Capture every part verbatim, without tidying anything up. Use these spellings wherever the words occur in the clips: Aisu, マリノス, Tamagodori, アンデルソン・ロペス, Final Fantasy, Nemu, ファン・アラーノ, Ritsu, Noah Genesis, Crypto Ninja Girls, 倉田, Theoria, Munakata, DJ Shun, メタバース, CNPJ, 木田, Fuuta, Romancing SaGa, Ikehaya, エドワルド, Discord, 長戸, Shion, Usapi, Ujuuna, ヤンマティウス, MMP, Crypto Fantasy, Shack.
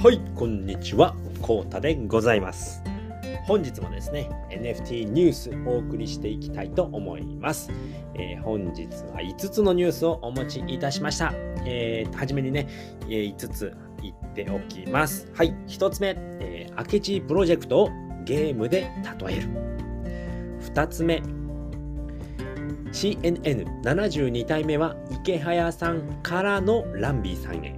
はい、こんにちは、コウタでございます。本日もですね エヌエフティー ニュースお送りしていきたいと思います。えー、本日はいつつのニュースをお持ちいたしました。えー、はじめにね、えー、いつつ言っておきます。はい、ひとつめ、えー、明智プロジェクトをゲームで例える。ふたつめ、 シーエヌエヌななじゅうに 体目は池早さんからのランビーさんへ。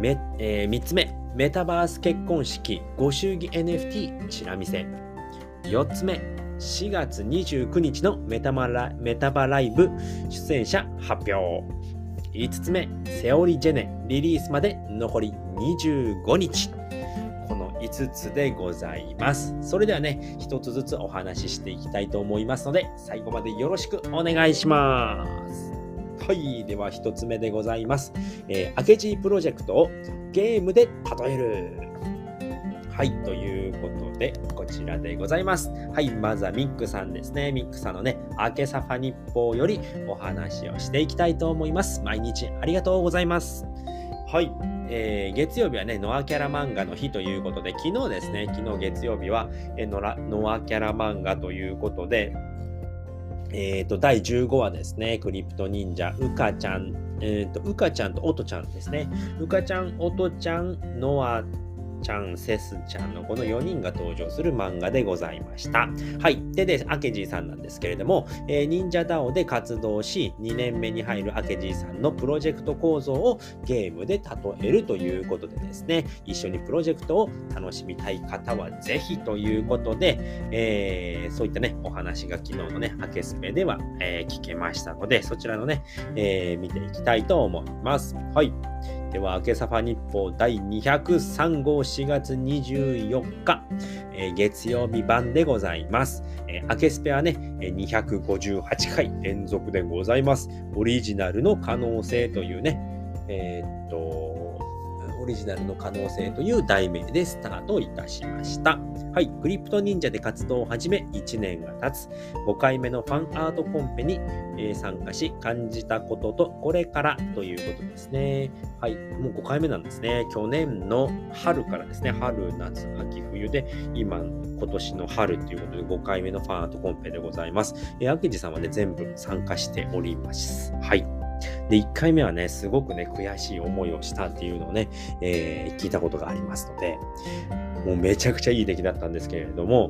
めえー、みっつめ、メタバース結婚式ご祝儀 エヌエフティー チラ見せ。よっつめ、しがつにじゅうくにちのメタバラ、メタバライブ出演者発表。いつつめ、セオリジェネリリースまで残りにじゅうごにち。このいつつでございます。それではね、ひとつずつお話ししていきたいと思いますので、最後までよろしくお願いします。はい、ではひとつめでございます。えー、明智プロジェクトをゲームで例える。はい、ということでこちらでございます。はい、まずはミックさんですね。ミックさんのね、明けサファ日報よりお話をしていきたいと思います。毎日ありがとうございます。はい、えー、月曜日はね、ノアキャラ漫画の日ということで、昨日ですね、昨日月曜日は、えー、ノラ、ノアキャラ漫画ということで、えー、とだいじゅうごわですね、クリプト忍者うかちゃん、えー、とうかちゃんとおとちゃんですね。うかちゃん、おとちゃん、のあちゃん、せすちゃんのこのよにんが登場する漫画でございました。はい、でであけじいさんなんですけれども、えー、忍者ダオで活動しにねんめに入るあけじいさんのプロジェクト構造をゲームで例えるということでですね、一緒にプロジェクトを楽しみたい方はぜひということで、えー、そういったねお話が昨日のねあけスペでは、えー、聞けましたので、そちらのね、えー、見ていきたいと思います。はい、では、あけサファ日報だいにひゃくさんごうしがつにじゅうよっか、えー、月曜日版でございます。えー、あけスペはね、にひゃくごじゅうはちかい連続でございます。オリジナルの可能性というね、えー、っと、オリジナルの可能性という題名でスタートいたしました。はい、クリプト忍者で活動を始めいちねんが経つ。ごかいめのファンアートコンペに参加し、感じたこととこれからということですね。はい、もうごかいめなんですね。去年の春からですね、春、夏、秋、冬で、今、今年の春ということでごかいめのファンアートコンペでございます。え、あけじさんはね、全部参加しております。はい。で、いっかいめはね、すごくね、悔しい思いをしたっていうのをね、えー、聞いたことがありますので、もうめちゃくちゃいい出来だったんですけれども、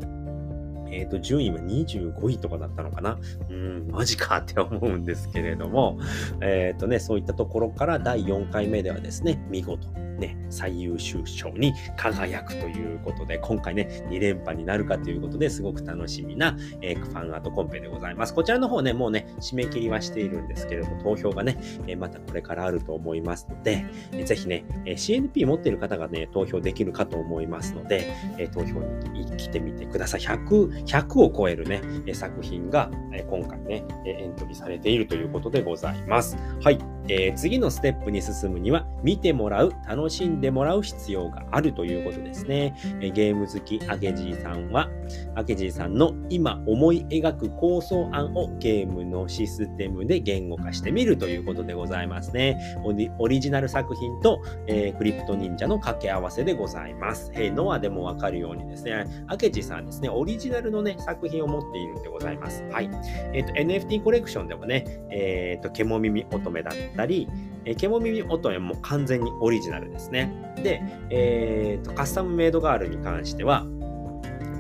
えーと、順位はにじゅうごいとかだったのかな。うーん、マジかって思うんですけれども、えーとね、そういったところからだいよんかいめではですね、見事、ね、最優秀賞に輝くということで、今回ねにれんぱになるかということですごく楽しみな、えー、ファンアートコンペでございます。こちらの方ね、もうね締め切りはしているんですけれども、投票がね、えー、またこれからあると思いますので、えー、ぜひね、えー、シーエヌピー 持っている方がね投票できるかと思いますので、えー、投票に来てみてください。ひゃくを超えるね作品が、えー、今回ねエントリーされているということでございます。はい、えー、次のステップに進むには見てもらう、楽しんでもらう必要があるということですね。えー、ゲーム好きあけじいさんはあけじいさんの今思い描く構想案をゲームのシステムで言語化してみるということでございますね。オリ、オリジナル作品と、えー、クリプト忍者の掛け合わせでございます。えー、ノアでもわかるようにですね、あけじいさんはですねオリジナルのね作品を持っているんでございます。はい、えーと、エヌエフティー コレクションでもね、えーと、ケモ耳乙女だったたり、えー、ケモ耳乙女も完全にオリジナルですね。で、えーと、カスタムメイドガールに関しては、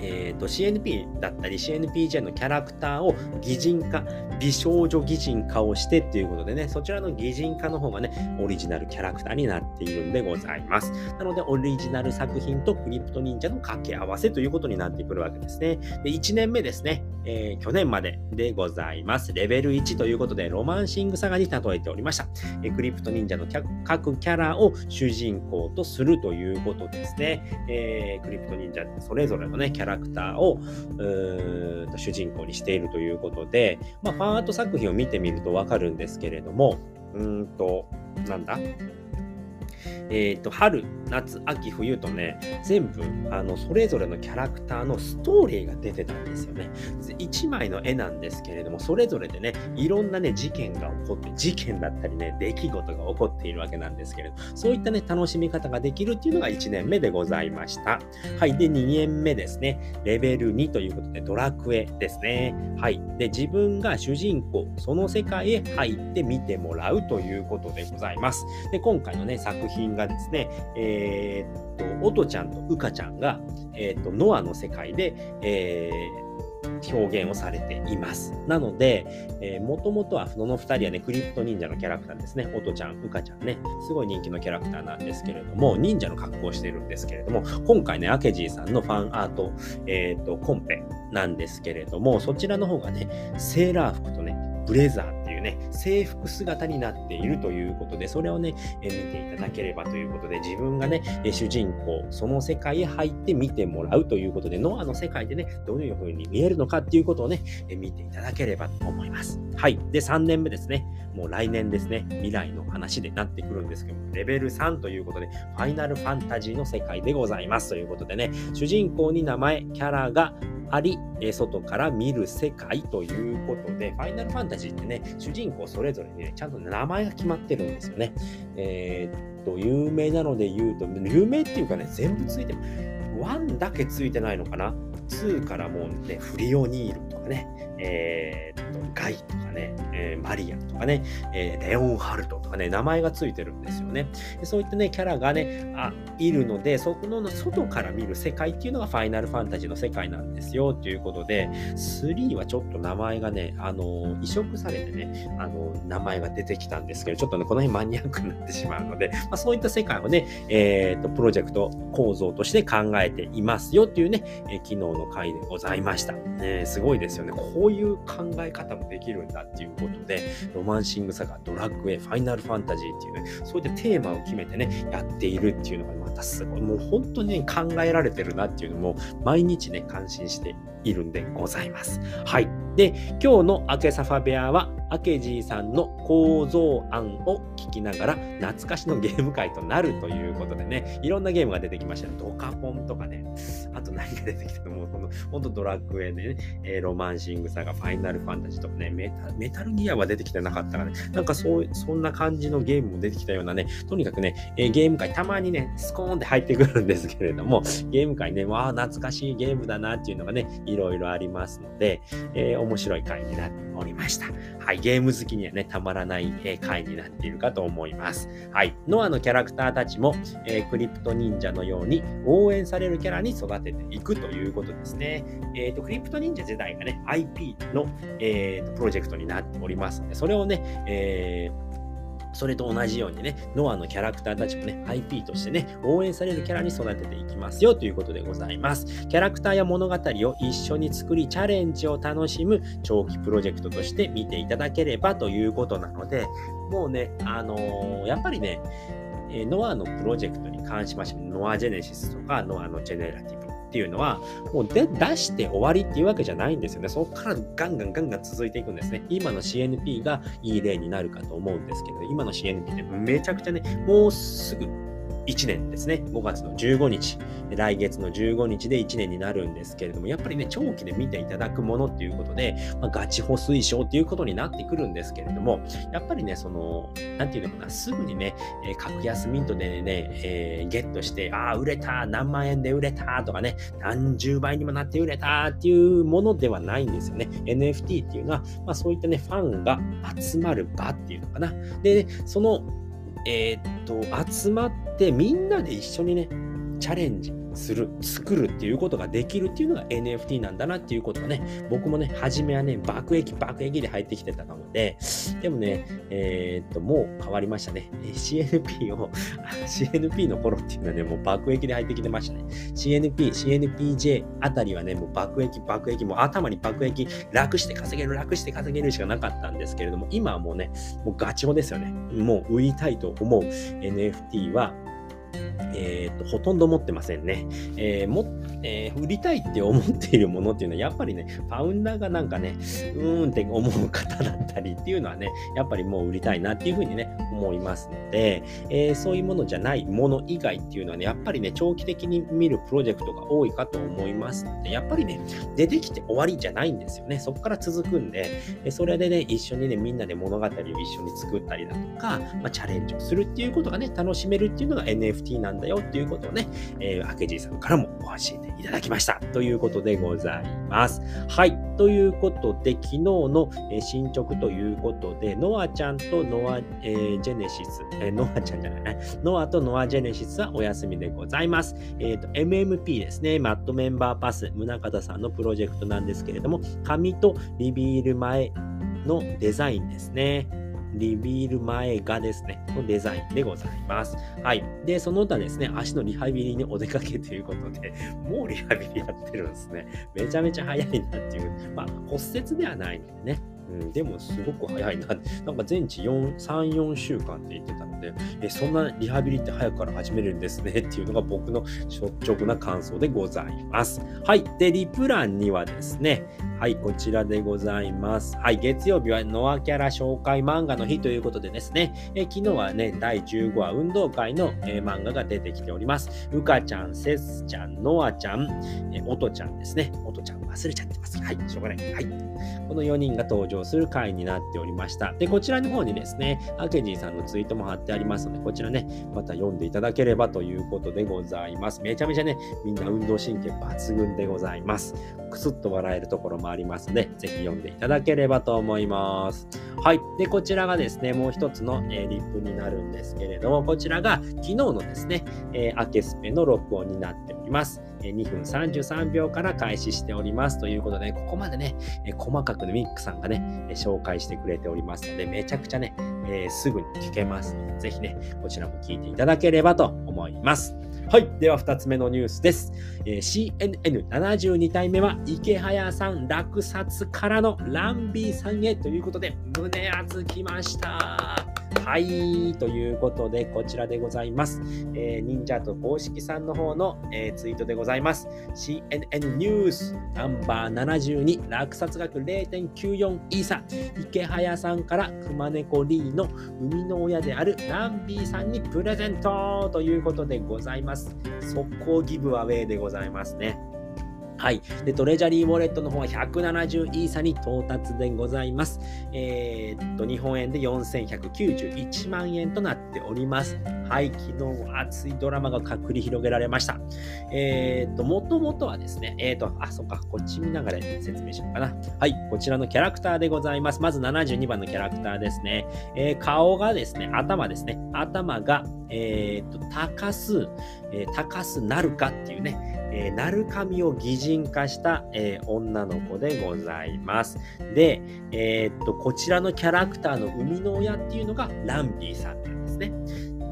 えーと、シーエヌピー だったり シーエヌピージェー のキャラクターを擬人化、美少女擬人化をしてっていうことでね、そちらの擬人化の方がねオリジナルキャラクターになっているんでございます。なのでオリジナル作品とクリプト忍者の掛け合わせということになってくるわけですね。で、いちねんめですね、えー、去年まででございます。レベルいちということでロマンシングサガに例えておりました。えー、クリプト忍者の各キャラを主人公とするということですね。えー、クリプト忍者それぞれのねキャラキャラクターをうーと主人公にしているということで、まあ、ファンアート作品を見てみるとわかるんですけれども、うーんとなんだ、えーと、春夏、秋、冬とね、全部あのそれぞれのキャラクターのストーリーが出てたんですよね。いちまいの絵なんですけれども、それぞれでね、いろんなね事件が起こって、事件だったりね、出来事が起こっているわけなんですけれど、そういったね楽しみ方ができるっていうのがいちねんめでございました。はい。でにねんめですね、レベルにということでドラクエですね。はい。で自分が主人公、その世界へ入って見てもらうということでございます。で今回のね作品がですね、えー、っとオトちゃんとウカちゃんが、えー、っとノアの世界で、えー表現をされています。なので、えー、元々はそのふたりはねクリプト忍者のキャラクターですね。オトちゃん、ウカちゃんね、すごい人気のキャラクターなんですけれども、忍者の格好をしているんですけれども、今回ねアケジーさんのファンアート、えーと、コンペなんですけれども、そちらの方がねセーラー服とねブレザーっていうね制服姿になっているということで、それをね見ていただければということで、自分がね主人公、その世界へ入って見てもらうということで、ノアの世界でねどういう風に見えるのかっていうことをね見ていただければと思います。はい。でさんねんめですね、もう来年ですね、未来の話でなってくるんですけど、レベルさんということでファイナルファンタジーの世界でございますということでね、主人公に名前、キャラがあり、外から見る世界ということで、ファイナルファンタジーってね主人公それぞれにねちゃんと名前が決まってるんですよね。えー、っと有名なので言うと、有名っていうかね全部ついてる、いちだけついてないのかな。にからもうねフリオニールとかね、えー、っとガイとかね、えー、マリアとかね、えー、レオンハルトとかね名前がついてるんですよね。そういったねキャラがねあいるので、そこの外から見る世界っていうのがファイナルファンタジーの世界なんですよということで、さんはちょっと名前がねあの移植されてねあの名前が出てきたんですけど、ちょっとねこの辺マニアックになってしまうので、まあ、そういった世界をね、えー、っとプロジェクト構造として考えていますよっていうね、えー、昨日の回でございました。ね、すごいですよね。こういう考え方もできるんだっていうことで、ロマンシングサガ、ドラクエ、ファイナルファンタジーっていうね、そういったテーマを決めてねやっているっていうのがまたすごい、もう本当に、ね、考えられてるなっていうのも毎日ね感心しているんでございます。はい。で今日のアケサファ部屋はアケジーさんの構造案を聞きながら懐かしのゲーム会となるということでね、いろんなゲームが出てきました。ドカポンとかね、あと何が出てきたのもうこの本当ドラクエでね、えー、ロマンシングサガ、ファイナルファンタジーとかね、メタ、メタルギアは出てきてなかったからね、なんかそうそんな感じのゲームも出てきたようなね、とにかくね、えー、ゲーム会たまにねスコーンって入ってくるんですけれども、ゲーム会ね、わあ懐かしいゲームだなっていうのがねいろいろありますので、えー、面白い会になっておりました。はい、ゲーム好きにはねたまらない、えー、回になっているかと思います。はい、ノアのキャラクターたちも、えー、クリプト忍者のように応援されるキャラに育てていくということですね。えーと、クリプト忍者自体がね アイピー の、えーと、プロジェクトになっておりますので、それをね、えーそれと同じようにね、ノアのキャラクターたちもね、アイピー としてね、応援されるキャラに育てていきますよということでございます。キャラクターや物語を一緒に作り、チャレンジを楽しむ長期プロジェクトとして見ていただければということなので、もうね、あのー、やっぱりね、ノアのプロジェクトに関しまして、ノアジェネシスとか、ノアのジェネラティブっていうのはもう出して終わりっていうわけじゃないんですよね。そこからガンガンガンガン続いていくんですね。今の シーエヌピー がいい例になるかと思うんですけど、今の シーエヌピー ってめちゃくちゃね、もうすぐいちねんですね。ごがつのじゅうごにち、来月のじゅうごにちでいちねんになるんですけれども、やっぱりね長期で見ていただくものっていうことで、まあ、ガチ保推奨っていうことになってくるんですけれども、やっぱりねそのなんていうのかな、すぐにね、えー、格安ミントでね、えー、ゲットして、ああ売れた、何万円で売れたとかね、何十倍にもなって売れたっていうものではないんですよね。 エヌエフティー っていうのは、まあ、そういったねファンが集まる場っていうのかな。でそのえー、っと集まってみんなで一緒にねチャレンジする、作るっていうことができるっていうのが エヌエフティー なんだなっていうことはね、僕もね初めはね爆撃爆撃で入ってきてたので、でもねえー、っともう変わりましたね。 シーエヌピー をシーエヌピー の頃っていうのはねもう爆撃で入ってきてましたね。 シーエヌピー、シーエヌピージェー あたりはねもう爆撃爆撃、もう頭に爆撃、楽して稼げる楽して稼げるしかなかったんですけれども、今はもうねもうガチホですよね。もう売りたいと思う エヌエフティー はえー、とほとんど持ってませんね、えーもえー、売りたいって思っているものっていうのはやっぱりねファウンダーがなんかねうーんって思う方だったりっていうのはね、やっぱりもう売りたいなっていうふうにね思いますので、えー、そういうものじゃないもの以外っていうのはね、やっぱりね、長期的に見るプロジェクトが多いかと思いますので、やっぱりね、出てきて終わりじゃないんですよね。そこから続くんで、それでね、一緒にね、みんなで物語を一緒に作ったりだとか、まあ、チャレンジをするっていうことがね、楽しめるっていうのが エヌエフティー なんだよっていうことをね、えー、明治さんからも教えていただきましたということでございます。はい。ということで、昨日の進捗ということで、ノアちゃんとノア、えー、ジェネシス、えー、ノアちゃんじゃないね、ノアとノアジェネシスはお休みでございます。えっと、エムエムピー ですね、マッドメンバーパス、宗像さんのプロジェクトなんですけれども、紙とリビール前のデザインですね。リビール前がですね、のデザインでございます。はい。で、その他ですね、足のリハビリにお出かけということで、もうリハビリやってるんですね。めちゃめちゃ早いなっていう。まあ、骨折ではないのでね。うん、でもすごく早いな。なんか全治さん、よんしゅうかんって言ってたので、え、そんなリハビリって早くから始めるんですねっていうのが僕の率直な感想でございます。はい。で、リプランにはですね、はい、こちらでございます。はい、月曜日はノアキャラ紹介漫画の日ということでですね、え、昨日はね、だいじゅうごわ運動会の、え、漫画が出てきております。うかちゃん、せつちゃん、ノアちゃん、え、おとちゃんですね。おとちゃん忘れちゃってます。はい、しょうがない。はい。このよにんが登場する回になっておりました。で、こちらの方にですね、アケジーさんのツイートも貼ってありますので、こちらね、また読んでいただければということでございます。めちゃめちゃね、みんな運動神経抜群でございます。くすっと笑えるところもありますので、ぜひ読んでいただければと思います。はい。で、こちらがですね、もう一つの、えー、リップになるんですけれども、こちらが昨日のですね、えー、アケスペの録音になっております。にふんさんじゅうさんびょうから開始しておりますということで、ここまでね、細かくミックさんがね、紹介してくれておりますので、めちゃくちゃね、えー、すぐに聞けますので、ぜひね、こちらも聞いていただければと思います。はい。では、ふたつめのニュースです。えー、シーエヌエヌななじゅうに 体目は、池早さん落札からのランビーさんへということで、胸熱きました。はい。ということで、こちらでございます。えー、忍者と公式さんの方の、えー、ツイートでございます。シーエヌエヌ ニュースナンバーななじゅうに、落札額 ゼロてんきゅうよん イーサ、池早さんから熊猫リーの生みの親であるランビーさんにプレゼントということでございます。速攻ギブアウェイでございますね。はい。で、トレジャリーウォレットの方はひゃくななじゅうイーサに到達でございます。えー、っと、日本円でよんせんひゃくきゅうじゅういちまんえんとなっております。はい。昨日熱いドラマが繰り広げられました。えー、っと、もともとはですね、えー、っと、あ、そっか、こっち見ながら説明しようかな。はい。こちらのキャラクターでございます。まずななじゅうにばんのキャラクターですね。えー、顔がですね、頭ですね。頭が、えー、っと、高須、えー、高須なるかっていうね、えー、なるかみを擬人化した、えー、女の子でございます。で、えー、っと、こちらのキャラクターの生みの親っていうのがランビーさんなんですね。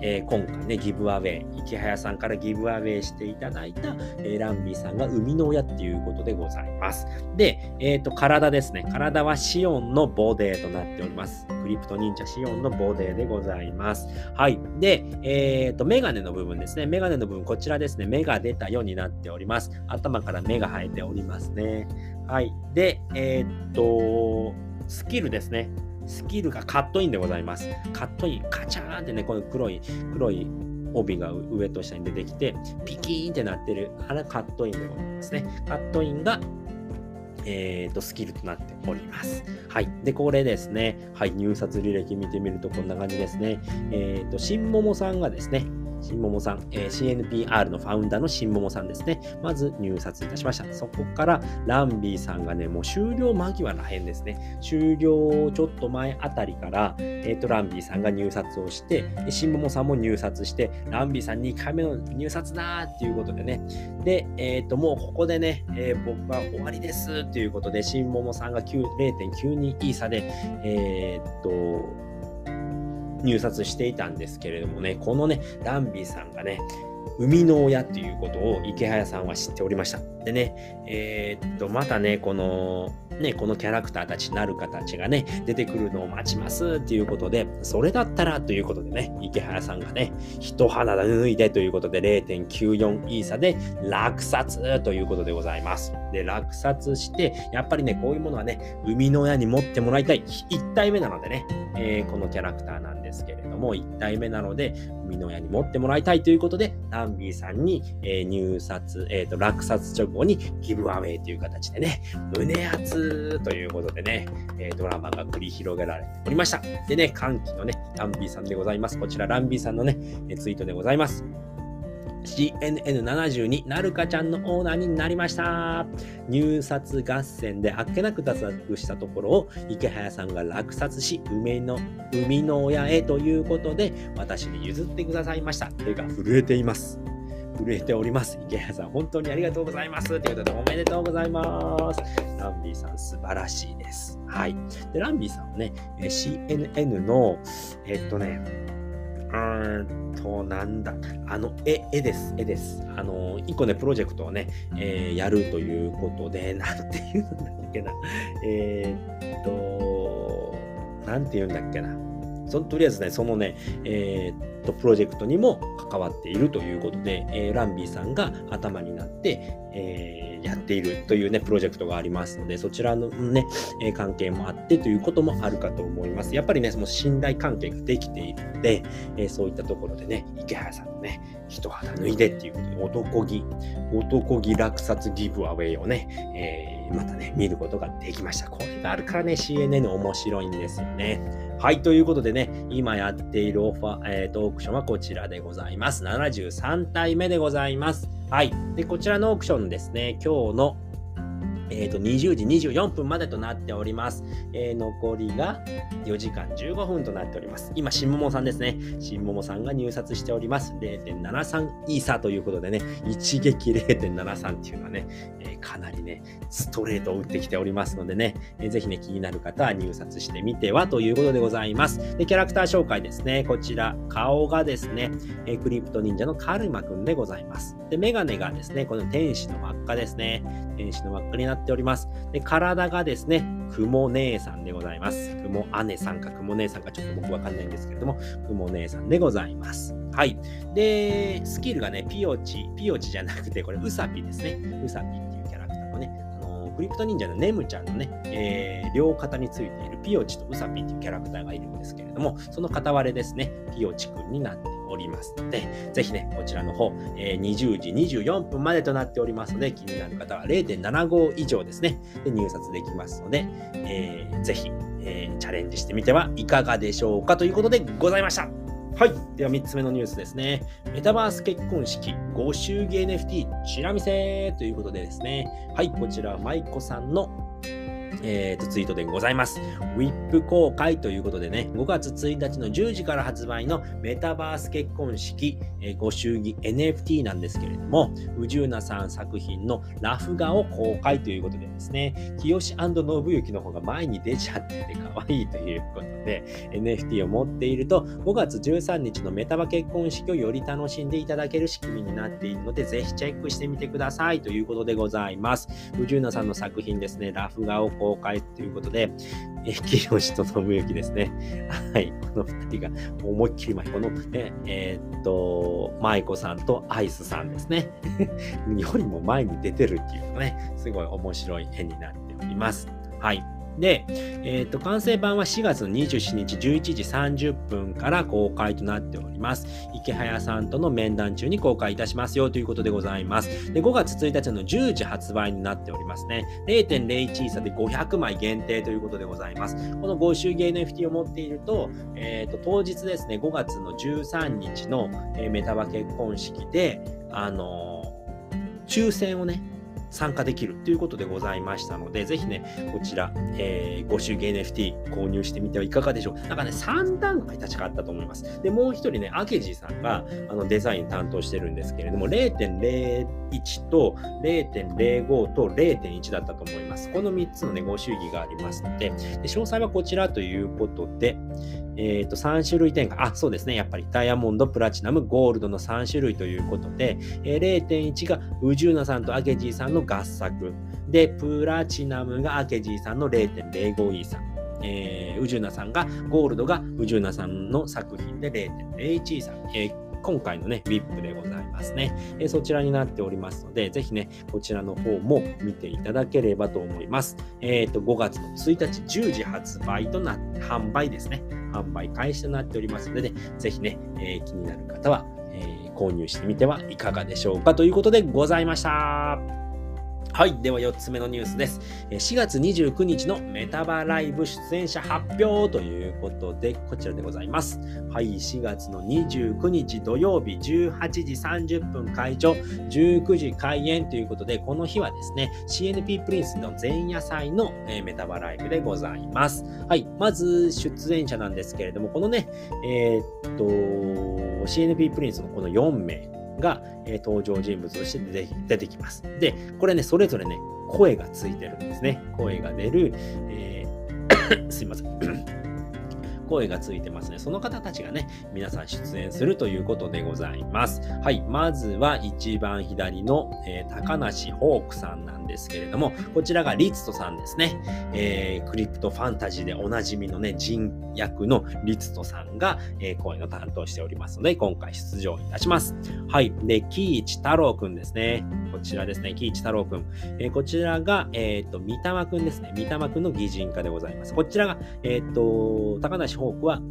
えー、今回ね、ギブアウェイ、池早さんからギブアウェイしていただいた、えー、ランビーさんが生みの親っていうことでございます。で、えー、っと、体ですね。体はシオンのボデーとなっております。クリプト忍者シオンのボデーでございます。はい。で、えーと、メガネの部分ですね。メガネの部分、こちらですね。目が出たようになっております。頭から目が生えておりますね。はい。で、えーと、スキルですね。スキルがカットインでございます。カットイン、カチャーンってね、この黒い、黒い帯が上と下に出てきて、ピキーンってなってる、あれカットインでございますね。カットインが、えーと、スキルとなっております。はい。で、これですね。はい。入札履歴見てみるとこんな感じですね。えーと、新桃さんがですね、新桃さん、えー、シーエヌピーアール のファウンダーの新桃さんですね。まず入札いたしました。そこからランビーさんがね、もう終了間際らへんですね。終了ちょっと前あたりから、えっと、ランビーさんが入札をして、新桃さんも入札して、ランビーさんにかいめの入札だーっていうことでね。で、えっと、もうここでね、えー、僕は終わりですということで、新桃さんが ゼロてんきゅうにイーサで、えー、っと、入札していたんですけれどもね、このね、ランビーさんがね、生みの親ということを池早さんは知っておりました。でね、えー、っと、またね、この、ね、このキャラクターたち、なるかたちがね、出てくるのを待ちますっていうことで、それだったらということでね、池早さんがね、一肌脱いでということで ゼロてんきゅうよんイーサで落札ということでございます。で落札して、やっぱりね、こういうものはね、生みの親に持ってもらいたい。いち体目なのでね、えー、このキャラクターなんですけれども、いち体目なので、生みの親に持ってもらいたいということで、ダンビーさんに、えー、入札、えーと、落札直後にギブアウェイという形でね、胸熱ということでね、えー、ドラマが繰り広げられておりました。でね、歓喜のね、ダンビーさんでございます。こちら、ランビーさんのね、ツイートでございます。シーエヌエヌななじゅうに なるかちゃんのオーナーになりました。入札合戦であっけなく脱落したところを池早さんが落札し、梅の生みの親へということで私に譲ってくださいました。手が震えています。震えております。池谷さん本当にありがとうございますということで、おめでとうございます。ランビーさん素晴らしいです。はい。でランビーさんはね シーエヌエヌ のえっとねうーんそうなんだあの絵絵です絵ですあの一個ねプロジェクトをね、えー、やるということで、なんていうんだっけなえー、っとなんていうんだっけなそとりあえずねそのね、えー、っとプロジェクトにも関わっているということで、えー、ランビーさんが頭になって、えー、やっているというねプロジェクトがありますので、そちらのね関係もあってということもあるかと思います。やっぱりねその信頼関係ができているので、えー、そういったところでね池原さんのね一肌脱いでっていうことで男気男気落札ギブアウェイをね、えー、またね見ることができました。これがあるからね シーエヌエヌ 面白いんですよね。はい、ということでね、今やっているオファー、えーと、オークションはこちらでございます。ななじゅうさん体目でございます。はい。で、こちらのオークションですね、今日の、えーと、にじゅうじにじゅうよんぷんまでとなっております。えー、残りがよじかんじゅうごふんとなっております。今、新桃さんですね。新桃さんが入札しております。ゼロテンななさん イーサということでね、一撃 ゼロテンななさん っていうのはね、えー、かなりね、ストレートを打ってきておりますのでね、えー、ぜひね、気になる方は入札してみてはということでございます。で、キャラクター紹介ですね。こちら、顔がですね、えー、クリプト忍者のカルマくんでございます。で、メガネがですね、この天使の輪っかですね。天使の輪っかになっております。で、体がですね、くも姉さんでございます。くも姉さんかくも姉さんかちょっと僕わかんないんですけれども、くも姉さんでございます。はい。で、スキルがね、ピオチ、ピオチじゃなくて、これウサピですね。ウサピっていうキャラクターのね、あのクリプト忍者のネムちゃんのね、えー、両肩についているピオチとウサピっていうキャラクターがいるんですけれども、その片割れですね、ピオチくんになっておりますので、ぜひねこちらの方、えー、にじゅうじにじゅうよんぷんまでとなっておりますので、気になる方は ゼロテンななご 以上ですねで入札できますので、えー、ぜひ、えー、チャレンジしてみてはいかがでしょうかということでございました。はい。ではみっつめのニュースですね。メタバース結婚式ご祝儀 エヌエフティー チラ見せということでですね。はい。こちら舞子さんのえー、とツイートでございます。ウィップ公開ということでね、ごがつついたちのじゅうじから発売のメタバース結婚式、えー、ご祝儀 エヌエフティー なんですけれども、ウジューナさん作品のラフ画を公開ということでですね、清志&信行の方が前に出ちゃってて可愛いということで、エヌエフティー を持っているとごがつじゅうさんにちのメタバ結婚式をより楽しんでいただける仕組みになっているので、ぜひチェックしてみてくださいということでございます。ウジューナさんの作品ですね、ラフ画を公開公開ということで、えー、清志と信行ですね。はい、このふたりが思いっきり前、このね、えー、っと、舞子さんとアイスさんですね。よりも前に出てるっていうのね、すごい面白い絵になっております。はい。で、えっと、完成版はしがつのにじゅうしちにちじゅういちじさんじゅっぷんから公開となっております。池早さんとの面談中に公開いたしますよということでございます。で、ごがつついたちのじゅうじ発売になっておりますね。ゼロテンゼロいち イーサでごひゃくまい限定ということでございます。このご祝儀 エヌエフティー を持っていると、えっと、当日ですね、ごがつのじゅうさんにちのメタバ結婚式で、あの、抽選をね、参加できるということでございましたので、ぜひねこちら、えー、ご祝儀 エヌエフティー 購入してみてはいかがでしょう。なんかねさん段階立ち上がったと思います。でもう一人ねアケジーさんがあのデザイン担当してるんですけれども、 ゼロテンゼロいち と ゼロテンゼロご と ゼロテンいち だったと思います。このみっつのねご祝儀がありますので、で詳細はこちらということで、えー、とさん種類展開、あ、そうですね、やっぱりダイヤモンド、プラチナム、ゴールドのさん種類ということで、えー、ゼロテンいち がウジューナさんとアケジーさんの合作で、プラチナムがアケジーさんの ゼロテンゼロごイーさん、えー、ウジューナさんがゴールドがウジューナさんの作品で ゼロテンゼロいちイーさん、えー今回のね ブイアイピー でございますね、えー、そちらになっておりますので、ぜひねこちらの方も見ていただければと思います。えーとごがつのついたちじゅうじ発売となって販売ですね販売開始となっておりますので、ね、ぜひね、えー、気になる方は、えー、購入してみてはいかがでしょうかということでございました。はい、ではよっつめのニュースです。しがつにじゅうくにちのメタバライブ出演者発表ということで、こちらでございます。はい、しがつのにじゅうくにち土曜日じゅうはちじさんじゅっぷん開場じゅうくじ開演ということで、この日はですね シーエヌピー プリンスの前夜祭のメタバライブでございます。はい、まず出演者なんですけれども、このねえー、っと シーエヌピー プリンスのこのよんめいが、えー、登場人物として出て、出てきます。で、これね、それぞれね、声がついてるんですね。声が出る、えー、すいません。声がついてますね。その方たちがね、皆さん出演するということでございます。はい、まずは一番左の、えー、高梨ホークさんなんですけれども、こちらがリツトさんですね。えー、クリプトファンタジーでおなじみのね、人役のリツトさんが、えー、声の担当しておりますので、今回出場いたします。はい、で、喜一太郎くんですね。こちらですね、喜一太郎くん。えー、こちらが、えっと、三玉くんですね。三玉くんの擬人化でございます。こちらが、えっと、高梨フォークは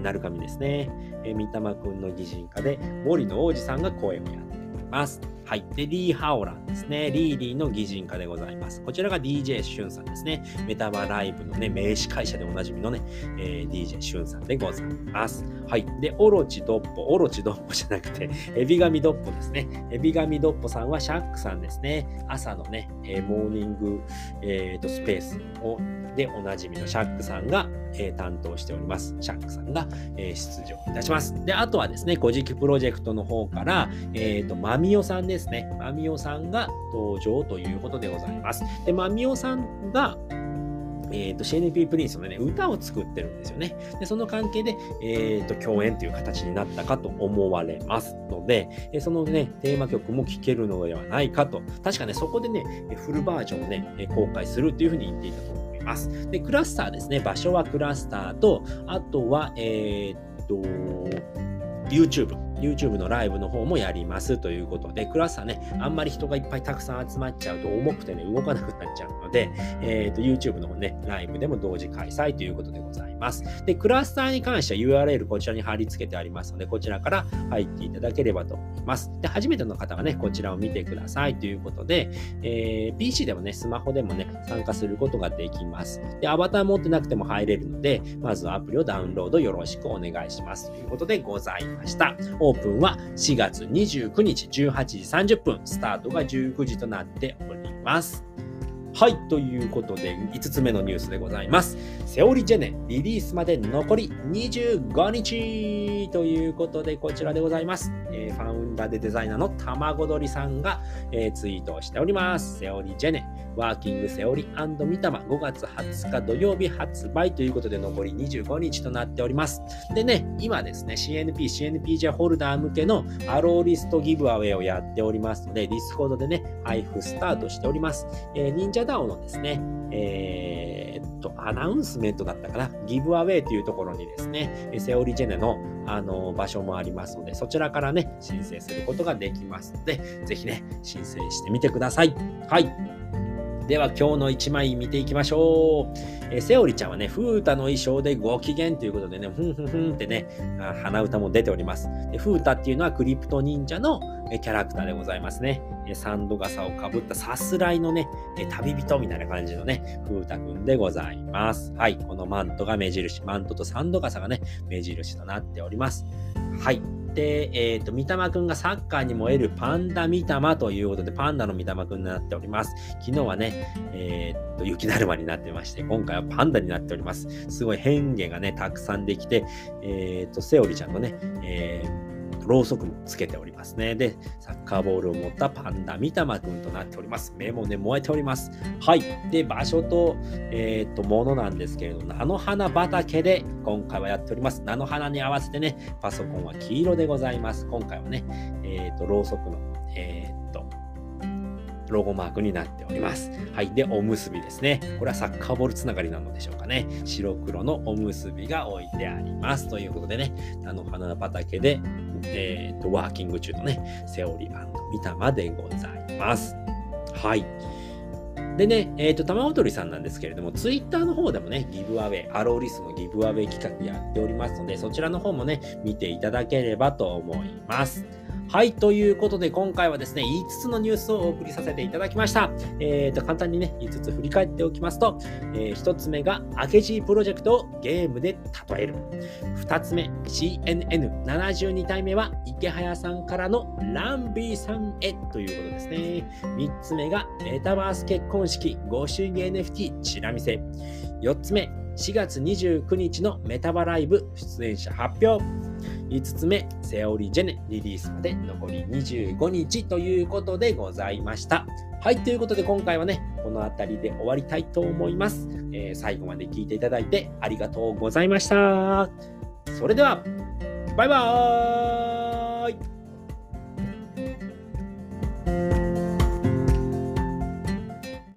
なるかみですね。三玉くんの擬人化で森の王子さんが声をやっております。はい。で、リー・ハオランですね。リーリーの擬人化でございます。こちらが ディージェー シュンさんですね。メタバライブのね、名司会者でおなじみのね、えー、ディージェー シュンさんでございます。はい。で、オロチドッポ、オロチドッポじゃなくて、エビガミドッポですね。エビガミドッポさんはシャックさんですね。朝のね、えー、モーニング、えーと、スペースをでおなじみのシャックさんが、えー、担当しております。シャックさんが、えー、出場いたします。で、あとはですね、古事記プロジェクトの方から、えーと、マミオさんでですね、マミオさんが登場ということでございます。で、マミオさんが、えー、と シーエヌピー プリンスの、ね、歌を作ってるんですよね。で、その関係で、えー、と共演という形になったかと思われますので、えー、その、ね、テーマ曲も聴けるのではないかと。確かね、そこでね、フルバージョンを、ね、公開するというふうに言っていたと思います。で、クラスターですね。場所はクラスターと、あとは、えー、と YouTube。YouTube のライブの方もやりますということで、クラスはね、あんまり人がいっぱいたくさん集まっちゃうと重くてね、動かなくなっちゃうので、えーと、YouTube の方ね、ライブでも同時開催ということでございます。で、クラスターに関しては ユーアールエル こちらに貼り付けてありますので、こちらから入っていただければと思います。で、初めての方はね、こちらを見てくださいということで、えー、ピーシー でもね、スマホでもね、参加することができます。で、アバター持ってなくても入れるので、まずアプリをダウンロードよろしくお願いしますということでございました。オープンはしがつにじゅうくにちじゅうはちじさんじゅっぷん、スタートがじゅうくじとなっております。はい、ということでいつつめのニュースでございます。セオリジェネリリースまで残りにじゅうごにちということでこちらでございます。えー、ファウンダーでデザイナーのたまごどりさんが、えー、ツイートをしております。セオリジェネワーキングセオリ&ミタマごがつはつか土曜日発売ということで残りにじゅうごにちとなっております。でね、今ですね シーエヌピー、シーエヌピージェー ホルダー向けのアローリストギブアウェイをやっておりますので、ディスコードでね配布スタートしております。えー、忍者ダオのですね、えー、っとアナウンスメントだったかな、ギブアウェイというところにですねセオリジェネのあの場所もありますので、そちらからね申請することができますので、ぜひね申請してみてください。はい、では今日のいちまい見ていきましょう。えー、セオリちゃんはね、フータの衣装でご機嫌ということでね、ふんふんふんってね、鼻歌も出ております。で、フータっていうのはクリプト忍者のキャラクターでございますね。サンド傘をかぶったさすらいのね、旅人みたいな感じのね、フータくんでございます。はい、このマントが目印、マントとサンド傘がね、目印となっております。はい。で、えっと、三玉くんがサッカーに燃えるパンダ三玉ということで、パンダの三玉くんになっております。昨日はね、えー、っと、雪だるまになってまして、今回はパンダになっております。すごい変化がね、たくさんできて、えー、っと、セオリちゃんのね、えーろうそくもつけておりますね。で、サッカーボールを持ったパンダ三玉くんとなっております。目もね燃えております。はい。で、場所と、えー、っとものなんですけれど、菜の花畑で今回はやっております。菜の花に合わせてね、パソコンは黄色でございます。今回はね、えー、っとろうそくの、えー、っとロゴマークになっております。はい。で、おむすびですね。これはサッカーボールつながりなのでしょうかね。白黒のおむすびが置いてあります。ということでね、菜の花畑で、えー、っとワーキング中のね、セオリー&三玉でございます。はい。でね、えっと、玉踊りさんなんですけれども、ツイッターの方でもね、ギブアウェイ、アローリスのギブアウェイ企画やっておりますので、そちらの方もね、見ていただければと思います。はい、ということで今回はですね、いつつのニュースをお送りさせていただきました。えーと、簡単にね、いつつ振り返っておきますと、えー、ひとつめが明治プロジェクトをゲームで例える。ふたつめ、シーエヌエヌななじゅうに 体目は池早さんからのランビーさんへということですね。みっつめがメタバース結婚式ご祝儀 エヌエフティー チラ見せ。よっつめ、しがつにじゅうくにちのメタバライブ出演者発表。いつつめ、セオリージェネリリースまで残りにじゅうごにちということでございました。はい、ということで今回はね、この辺りで終わりたいと思います。えー、最後まで聞いていただいてありがとうございました。それではバイバーイ。